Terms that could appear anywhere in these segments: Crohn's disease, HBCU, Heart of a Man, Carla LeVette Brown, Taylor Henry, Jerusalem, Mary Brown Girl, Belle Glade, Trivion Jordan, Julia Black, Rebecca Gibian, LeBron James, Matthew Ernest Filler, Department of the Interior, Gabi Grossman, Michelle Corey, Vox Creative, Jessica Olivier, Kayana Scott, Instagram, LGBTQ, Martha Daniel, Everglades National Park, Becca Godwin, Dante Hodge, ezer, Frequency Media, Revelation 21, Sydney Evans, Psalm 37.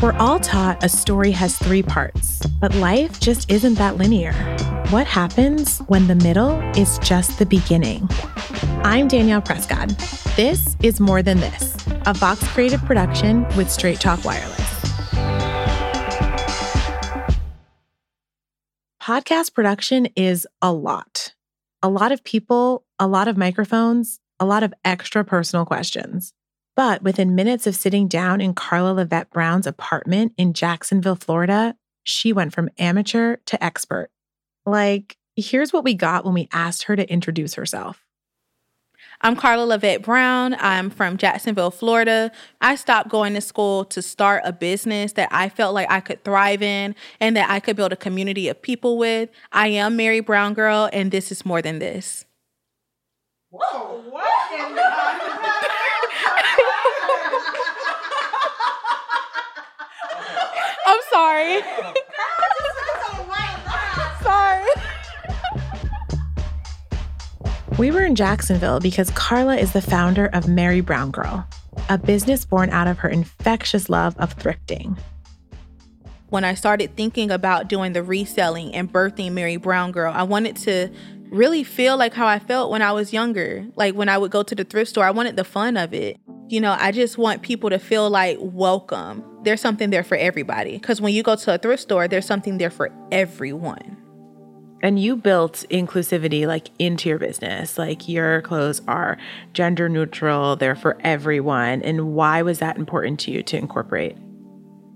We're all taught a story has three parts, but life just isn't that linear. What happens when the middle is just the beginning? I'm Danielle Prescott. This is More Than This, a Vox Creative production with Straight Talk Wireless. Podcast production is a lot. A lot of people, a lot of microphones, a lot of extra personal questions. But within minutes of sitting down in Carla LeVette Brown's apartment in Jacksonville, Florida, she went from amateur to expert. Like, here's what we got when we asked her to introduce herself. I'm Carla LeVette Brown. I'm from Jacksonville, Florida. I stopped going to school to start a business that I felt like I could thrive in and that I could build a community of people with. I am Mary Brown Girl, and this is More Than This. Whoa, what in the I'm sorry. We were in Jacksonville because Carla is the founder of Mary Brown Girl, a business born out of her infectious love of thrifting. When I started thinking about doing the reselling and birthing Mary Brown Girl, I wanted to really feel like how I felt when I was younger. Like when I would go to the thrift store, I wanted the fun of it. You know, I just want people to feel like welcome. There's something there for everybody. Because when you go to a thrift store, there's something there for everyone. And you built inclusivity like into your business, like your clothes are gender neutral, they're for everyone. And why was that important to you to incorporate?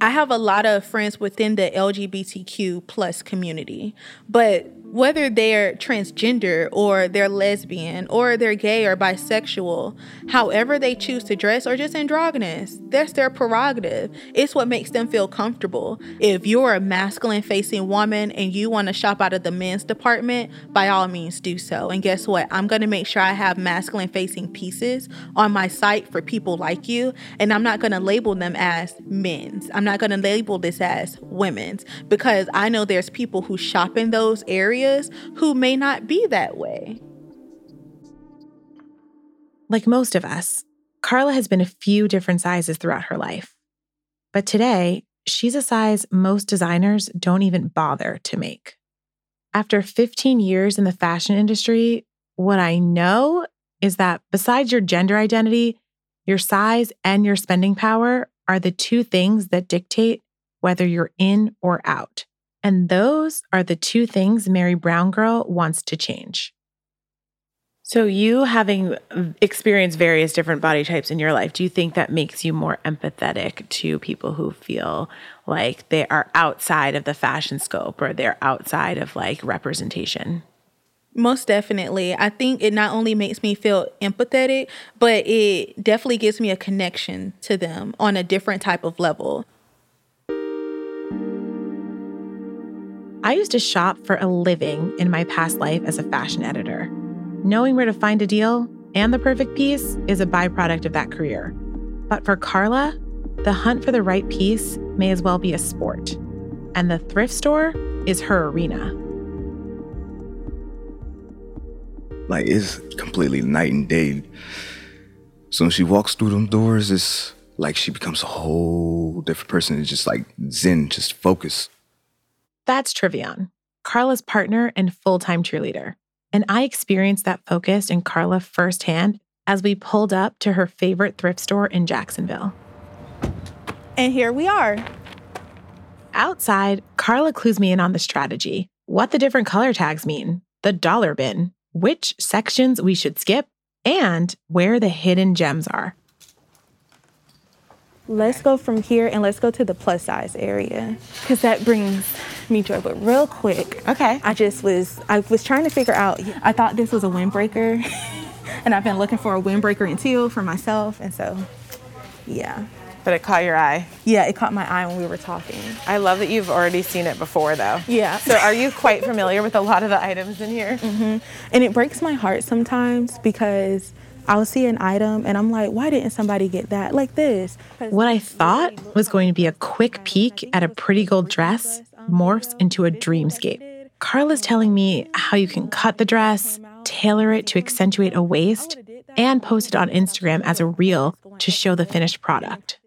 I have a lot of friends within the LGBTQ plus community, but whether they're transgender or they're lesbian or they're gay or bisexual, however they choose to dress or just androgynous, that's their prerogative. It's what makes them feel comfortable. If you're a masculine-facing woman and you want to shop out of the men's department, by all means do so. And guess what? I'm going to make sure I have masculine-facing pieces on my site for people like you. And I'm not going to label them as men's. I'm not going to label this as women's because I know there's people who shop in those areas who may not be that way. Like most of us, Carla has been a few different sizes throughout her life. But today, she's a size most designers don't even bother to make. After 15 years in the fashion industry, what I know is that besides your gender identity, your size and your spending power are the two things that dictate whether you're in or out. And those are the two things Mary Brown Girl wants to change. So you having experienced various different body types in your life, do you think that makes you more empathetic to people who feel like they are outside of the fashion scope or they're outside of like representation? Most definitely. I think it not only makes me feel empathetic, but it definitely gives me a connection to them on a different type of level. I used to shop for a living in my past life as a fashion editor. Knowing where to find a deal and the perfect piece is a byproduct of that career. But for Carla, the hunt for the right piece may as well be a sport. And the thrift store is her arena. Like, it's completely night and day. So when she walks through them doors, it's like she becomes a whole different person. It's just like zen, just focus. That's Trivion, Carla's partner and full-time cheerleader. And I experienced that focus in Carla firsthand as we pulled up to her favorite thrift store in Jacksonville. And here we are. Outside, Carla clues me in on the strategy, what the different color tags mean, the dollar bin, which sections we should skip, and where the hidden gems are. Let's go from here and let's go to the plus size area because that brings me joy. But real quick, okay. I was trying to figure out. I thought this was a windbreaker, and I've been looking for a windbreaker in teal for myself, and so, yeah. But it caught your eye. Yeah, it caught my eye when we were talking. I love that you've already seen it before, though. Yeah. So are you quite familiar with a lot of the items in here? Mm-hmm. And it breaks my heart sometimes because I'll see an item and I'm like, why didn't somebody get that like this? What I thought was going to be a quick peek at a pretty gold dress morphs into a dreamscape. Carla's telling me how you can cut the dress, tailor it to accentuate a waist, and post it on Instagram as a reel to show the finished product.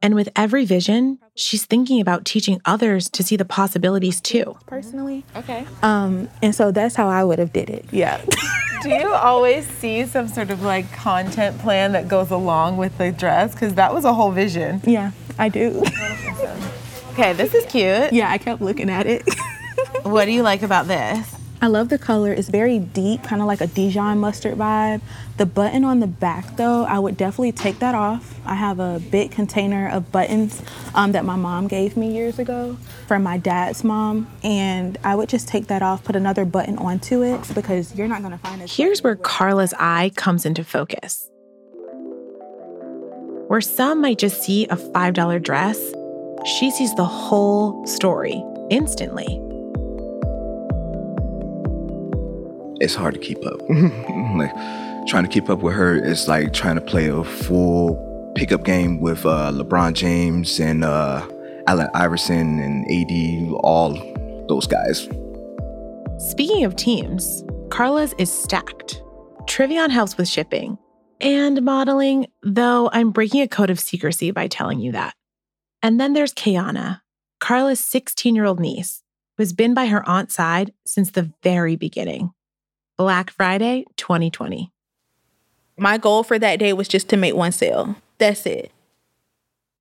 And with every vision, she's thinking about teaching others to see the possibilities too. Personally. Okay. And so that's how I would have did it. Yeah. Do you always see some sort of like content plan that goes along with the dress? Because that was a whole vision. Yeah, I do. Okay, this is cute. Yeah, I kept looking at it. What do you like about this? I love the color. It's very deep, kind of like a Dijon mustard vibe. The button on the back, though, I would definitely take that off. I have a big container of buttons that my mom gave me years ago from my dad's mom, and I would just take that off, put another button onto it, because you're not going to find it. Here's where Carla's eye comes into focus. Where some might just see a $5 dress, she sees the whole story instantly. It's hard to keep up. Like, trying to keep up with her is like trying to play a full pickup game with LeBron James and Allen Iverson and AD, all those guys. Speaking of teams, Carla's is stacked. Trivion helps with shipping and modeling, though I'm breaking a code of secrecy by telling you that. And then there's Kayana, Carla's 16-year-old niece, who has been by her aunt's side since the very beginning. Black Friday 2020. My goal for that day was just to make one sale. That's it.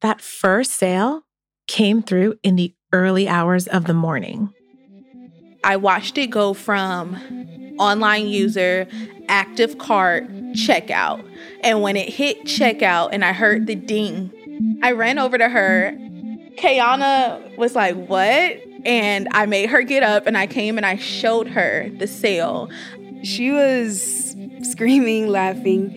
That first sale came through in the early hours of the morning. I watched it go from online user, active cart, checkout. And when it hit checkout and I heard the ding, I ran over to her. Kayana was like, "What?" And I made her get up and I came and I showed her the sale. She was screaming, laughing,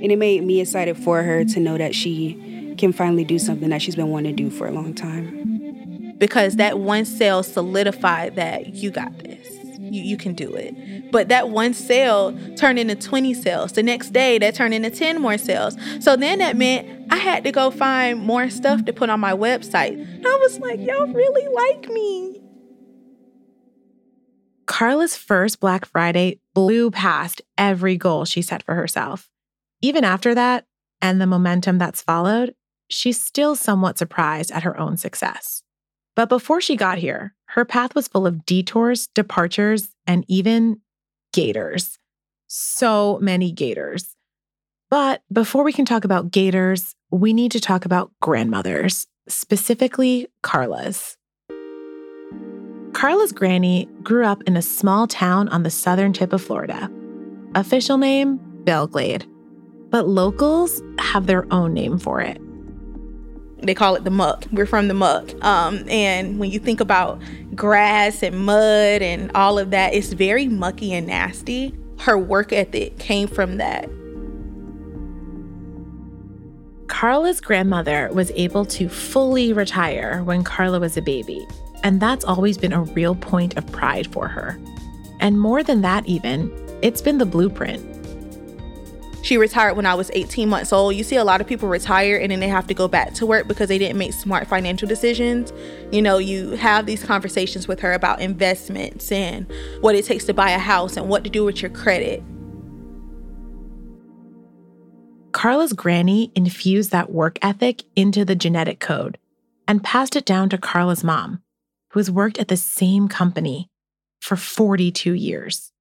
and it made me excited for her to know that she can finally do something that she's been wanting to do for a long time. Because that one sale solidified that you got this. You can do it. But that one sale turned into 20 sales. The next day, that turned into 10 more sales. So then that meant I had to go find more stuff to put on my website. I was like, y'all really like me. Carla's first Black Friday blew past every goal she set for herself. Even after that, and the momentum that's followed, she's still somewhat surprised at her own success. But before she got here, her path was full of detours, departures, and even gators. So many gators. But before we can talk about gators, we need to talk about grandmothers, specifically Carla's. Carla's granny grew up in a small town on the southern tip of Florida. Official name, Belle Glade. But locals have their own name for it. They call it the muck. We're from the muck. And when you think about grass and mud and all of that, it's very mucky and nasty. Her work ethic came from that. Carla's grandmother was able to fully retire when Carla was a baby. And that's always been a real point of pride for her. And more than that even, it's been the blueprint. She retired when I was 18 months old. You see a lot of people retire and then they have to go back to work because they didn't make smart financial decisions. You know, you have these conversations with her about investments and what it takes to buy a house and what to do with your credit. Carla's granny infused that work ethic into the genetic code and passed it down to Carla's mom, who has worked at the same company for 42 years.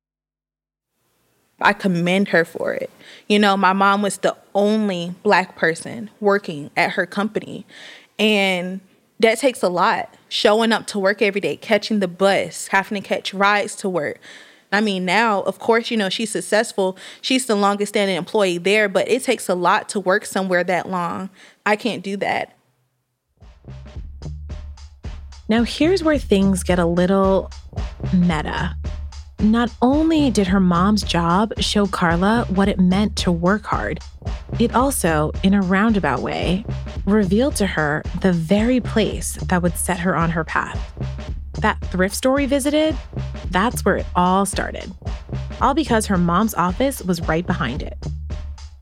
I commend her for it. You know, my mom was the only Black person working at her company. And that takes a lot. Showing up to work every day, catching the bus, having to catch rides to work. I mean, now, of course, you know, she's successful. She's the longest standing employee there, but it takes a lot to work somewhere that long. I can't do that. Now, here's where things get a little meta. Not only did her mom's job show Carla what it meant to work hard, it also, in a roundabout way, revealed to her the very place that would set her on her path. That thrift store we visited, that's where it all started. All because her mom's office was right behind it.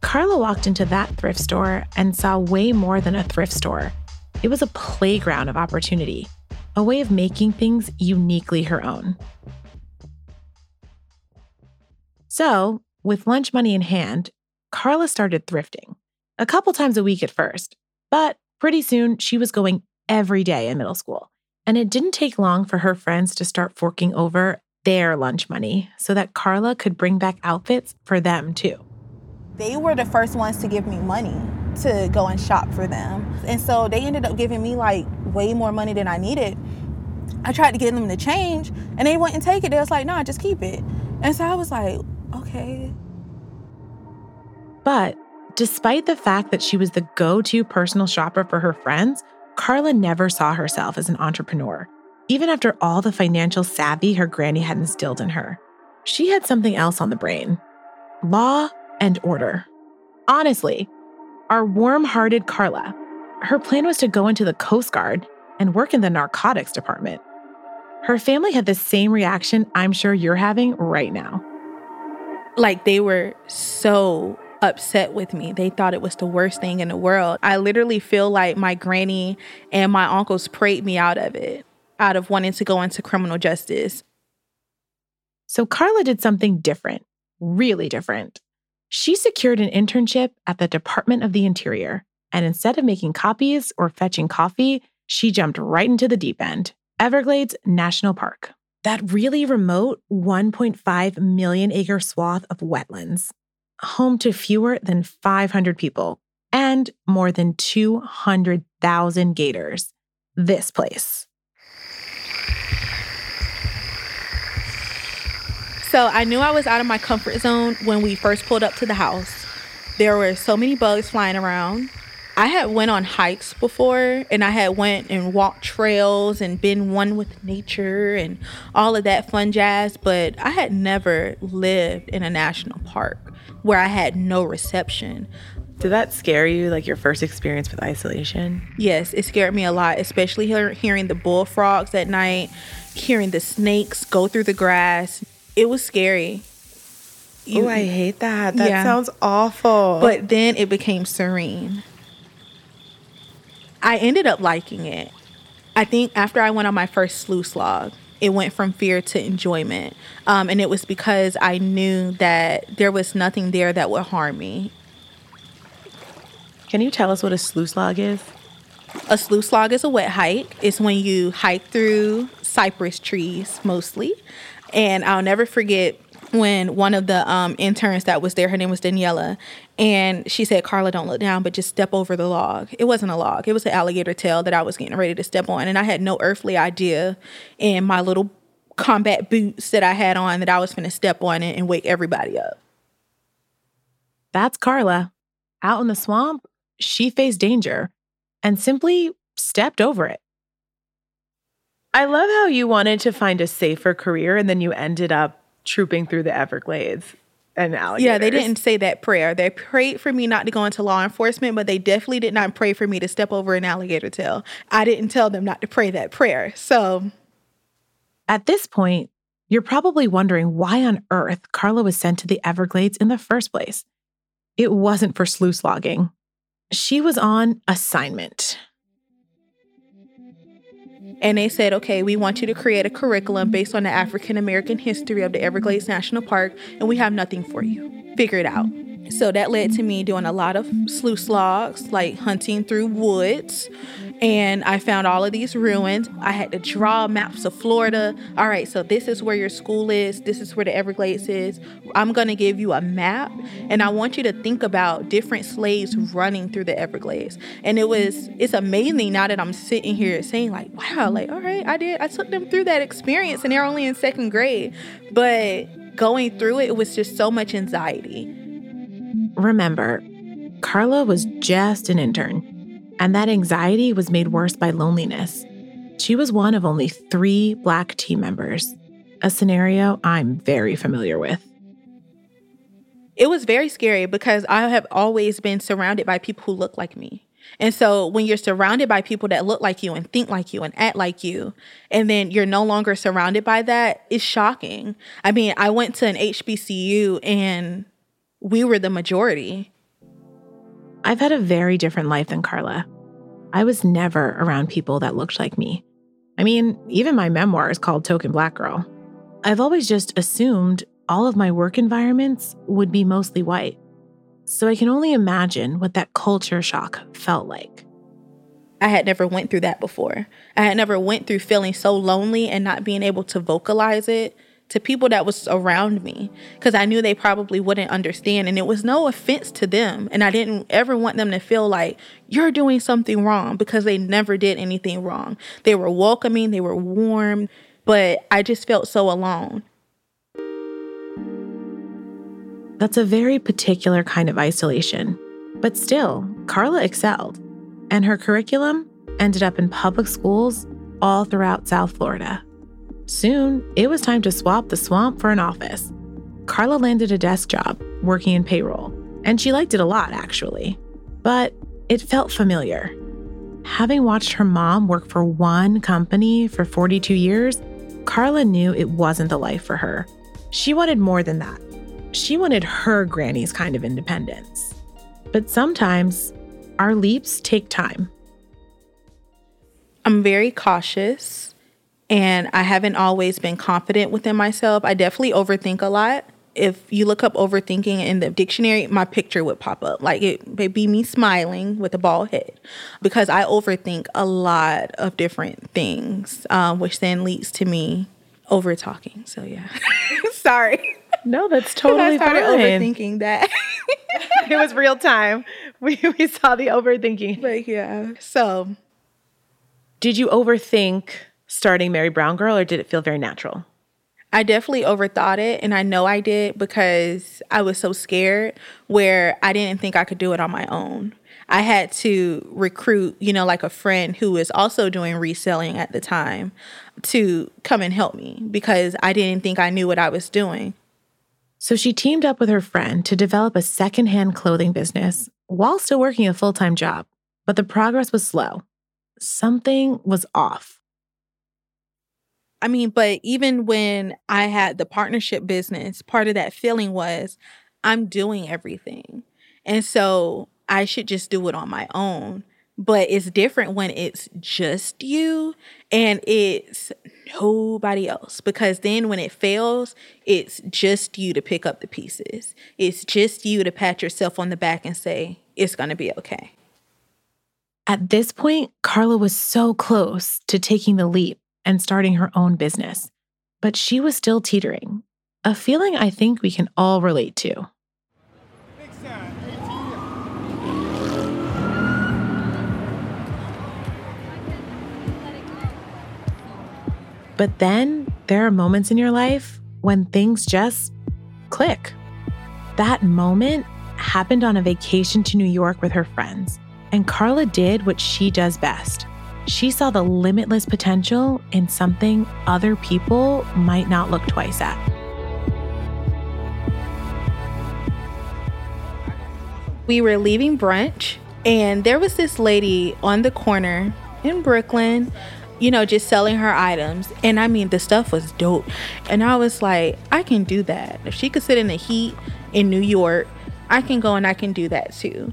Carla walked into that thrift store and saw way more than a thrift store. It was a playground of opportunity, a way of making things uniquely her own. So, with lunch money in hand, Carla started thrifting, a couple times a week at first, but pretty soon she was going every day in middle school. And it didn't take long for her friends to start forking over their lunch money so that Carla could bring back outfits for them too. They were the first ones to give me money to go and shop for them. And so they ended up giving me like way more money than I needed. I tried to get them to change and they wouldn't take it. They was like, no, just keep it. And so I was like, okay. But despite the fact that she was the go-to personal shopper for her friends, Carla never saw herself as an entrepreneur, even after all the financial savvy her granny had instilled in her. She had something else on the brain: law and order. Honestly, our warm-hearted Carla, her plan was to go into the Coast Guard and work in the narcotics department. Her family had the same reaction I'm sure you're having right now. Like, they were so upset with me. They thought it was the worst thing in the world. I literally feel like my granny and my uncles prayed me out of it, out of wanting to go into criminal justice. So Carla did something different, really different. She secured an internship at the Department of the Interior, and instead of making copies or fetching coffee, she jumped right into the deep end, Everglades National Park, that really remote 1.5 million acre swath of wetlands, home to fewer than 500 people and more than 200,000 gators. This place. So I knew I was out of my comfort zone when we first pulled up to the house. There were so many bugs flying around. I had went on hikes before, and I had went and walked trails and been one with nature and all of that fun jazz, but I had never lived in a national park where I had no reception. Did that scare you, like your first experience with isolation? Yes, it scared me a lot, especially hearing the bullfrogs at night, hearing the snakes go through the grass. It was scary. Oh, I hate that. That sounds awful. But then it became serene. I ended up liking it. I think after I went on my first sluice log, it went from fear to enjoyment. And it was because I knew that there was nothing there that would harm me. Can you tell us what a sluice log is? A sluice log is a wet hike. It's when you hike through cypress trees mostly. And I'll never forget when one of the interns that was there, her name was Danielle, and she said, Carla, don't look down, but just step over the log. It wasn't a log. It was an alligator tail that I was getting ready to step on. And I had no earthly idea in my little combat boots that I had on that I was going to step on it and wake everybody up. That's Carla. Out in the swamp, she faced danger and simply stepped over it. I love how you wanted to find a safer career and then you ended up trooping through the Everglades and alligators. Yeah, they didn't say that prayer. They prayed for me not to go into law enforcement, but they definitely did not pray for me to step over an alligator tail. I didn't tell them not to pray that prayer. So at this point, you're probably wondering why on earth Carla was sent to the Everglades in the first place. It wasn't for sluice logging. She was on assignment. And they said, okay, we want you to create a curriculum based on the African-American history of the Everglades National Park, and we have nothing for you. Figure it out. So that led to me doing a lot of sluice logs, like hunting through woods. And I found all of these ruins. I had to draw maps of Florida. All right, so this is where your school is. This is where the Everglades is. I'm going to give you a map. And I want you to think about different slaves running through the Everglades. And it's amazing now that I'm sitting here saying like, wow, like, all right, I took them through that experience and they're only in second grade. But going through it, it was just so much anxiety. Remember, Carla was just an intern, and that anxiety was made worse by loneliness. She was one of only 3 Black team members, a scenario I'm very familiar with. It was very scary because I have always been surrounded by people who look like me. And so when you're surrounded by people that look like you and think like you and act like you, and then you're no longer surrounded by that, it's shocking. I mean, I went to an HBCU and we were the majority. I've had a very different life than Carla. I was never around people that looked like me. I mean, even my memoir is called Token Black Girl. I've always just assumed all of my work environments would be mostly white. So I can only imagine what that culture shock felt like. I had never went through that before. I had never went through feeling so lonely and not being able to vocalize it to people that was around me, because I knew they probably wouldn't understand, and it was no offense to them. And I didn't ever want them to feel like you're doing something wrong, because they never did anything wrong. They were welcoming, they were warm, but I just felt so alone. That's a very particular kind of isolation. But still, Carla excelled, and her curriculum ended up in public schools all throughout South Florida. Soon, it was time to swap the swamp for an office. Carla landed a desk job working in payroll, and she liked it a lot, actually. But it felt familiar. Having watched her mom work for one company for 42 years, Carla knew it wasn't the life for her. She wanted more than that. She wanted her granny's kind of independence. But sometimes, our leaps take time. I'm very cautious. And I haven't always been confident within myself. I definitely overthink a lot. If you look up overthinking in the dictionary, my picture would pop up. Like, it would be me smiling with a bald head, because I overthink a lot of different things, which then leads to me over-talking. So, yeah. Sorry. No, that's totally fine. I started overthinking that. It was real time. We saw the overthinking. But, yeah. So. Did you overthink starting Mary Brown Girl, or did it feel very natural? I definitely overthought it, and I know I did, because I was so scared where I didn't think I could do it on my own. I had to recruit, like a friend who was also doing reselling at the time to come and help me, because I didn't think I knew what I was doing. So she teamed up with her friend to develop a secondhand clothing business while still working a full-time job, but the progress was slow. Something was off. But even when I had the partnership business, part of that feeling was I'm doing everything. And so I should just do it on my own. But it's different when it's just you and it's nobody else. Because then when it fails, it's just you to pick up the pieces. It's just you to pat yourself on the back and say, it's going to be okay. At this point, Carla was so close to taking the leap and starting her own business. But she was still teetering, a feeling I think we can all relate to. But then there are moments in your life when things just click. That moment happened on a vacation to New York with her friends, and Carla did what she does best. She saw the limitless potential in something other people might not look twice at. We were leaving brunch, and there was this lady on the corner in Brooklyn, just selling her items. And the stuff was dope. And I was like, I can do that. If she could sit in the heat in New York, I can go and I can do that too.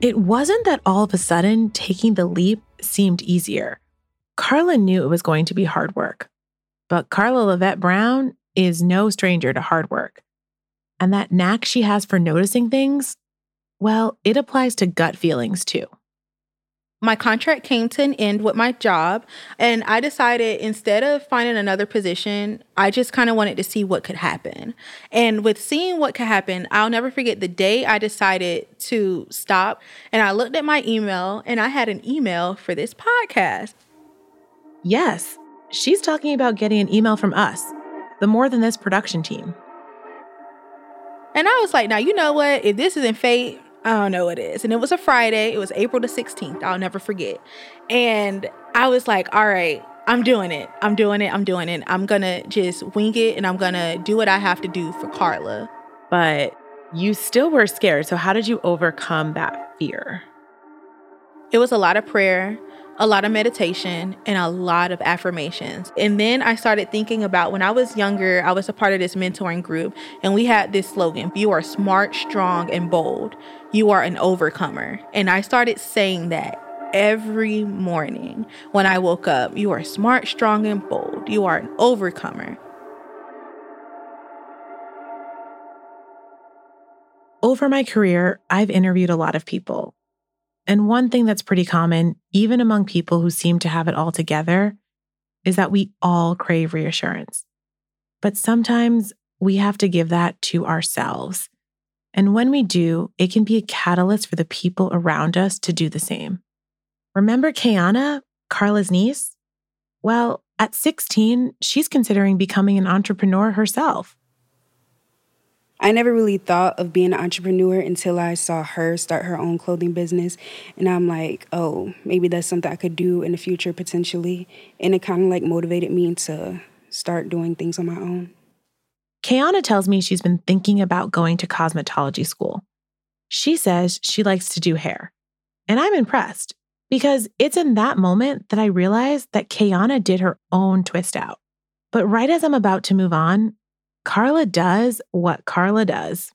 It wasn't that all of a sudden taking the leap seemed easier. Carla knew it was going to be hard work. But Carla LeVette Brown is no stranger to hard work. And that knack she has for noticing things, well, it applies to gut feelings too. My contract came to an end with my job, and I decided instead of finding another position, I just kind of wanted to see what could happen. And with seeing what could happen, I'll never forget the day I decided to stop, and I looked at my email, and I had an email for this podcast. Yes, she's talking about getting an email from us, the More Than This production team. And I was like, now, you know what? If this isn't fate, I don't know what it is. And it was a Friday. It was April the 16th. I'll never forget. And I was like, all right, I'm doing it. I'm going to just wing it, and I'm going to do what I have to do for Carla. But you still were scared. So how did you overcome that fear? It was a lot of prayer, a lot of meditation, and a lot of affirmations. And then I started thinking about when I was younger, I was a part of this mentoring group, and we had this slogan, you are smart, strong, and bold. You are an overcomer. And I started saying that every morning when I woke up. You are smart, strong, and bold. You are an overcomer. Over my career, I've interviewed a lot of people. And one thing that's pretty common, even among people who seem to have it all together, is that we all crave reassurance. But sometimes we have to give that to ourselves. And when we do, it can be a catalyst for the people around us to do the same. Remember Kayana, Carla's niece? Well, at 16, she's considering becoming an entrepreneur herself. I never really thought of being an entrepreneur until I saw her start her own clothing business. And I'm like, oh, maybe that's something I could do in the future potentially. And it kind of like motivated me to start doing things on my own. Kayana tells me she's been thinking about going to cosmetology school. She says she likes to do hair. And I'm impressed because it's in that moment that I realized that Kayana did her own twist out. But right as I'm about to move on, Carla does what Carla does.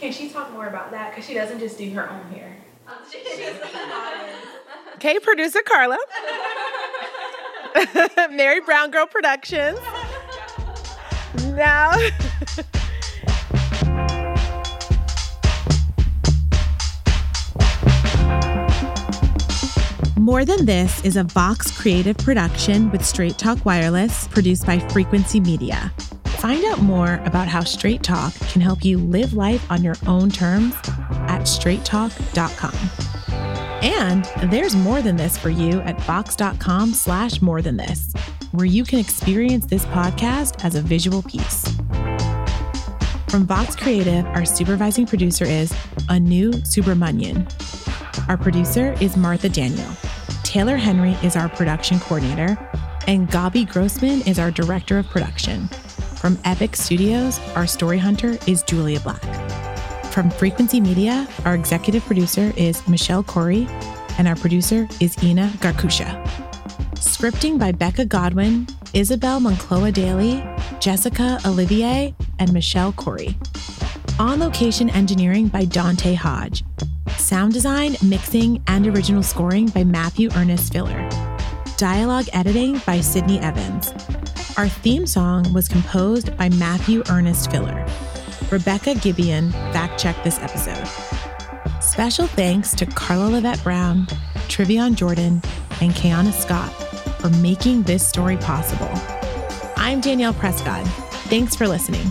Can she talk more about that? Because she doesn't just do her own hair. Okay, producer Carla. Mary Brown Girl Productions. Now. More Than This is a Vox Creative production with Straight Talk Wireless, produced by Frequency Media. Find out more about how Straight Talk can help you live life on your own terms at straighttalk.com. And there's More Than This for you at vox.com/morethanthis, where you can experience this podcast as a visual piece. From Vox Creative, our supervising producer is Anu Subramanian. Our producer is Martha Daniel. Taylor Henry is our production coordinator, and Gabi Grossman is our director of production. From Epic Studios, our story hunter is Julia Black. From Frequency Media, our executive producer is Michelle Corey, and our producer is Ina Garcusha. Scripting by Becca Godwin, Isabel Moncloa Daly, Jessica Olivier, and Michelle Corey. On location engineering by Dante Hodge. Sound design, mixing, and original scoring by Matthew Ernest Filler. Dialogue editing by Sydney Evans. Our theme song was composed by Matthew Ernest Filler. Rebecca Gibian fact-checked this episode. Special thanks to Carla LeVette Brown, Trivion Jordan, and Kayana Scott for making this story possible. I'm Danielle Prescott. Thanks for listening.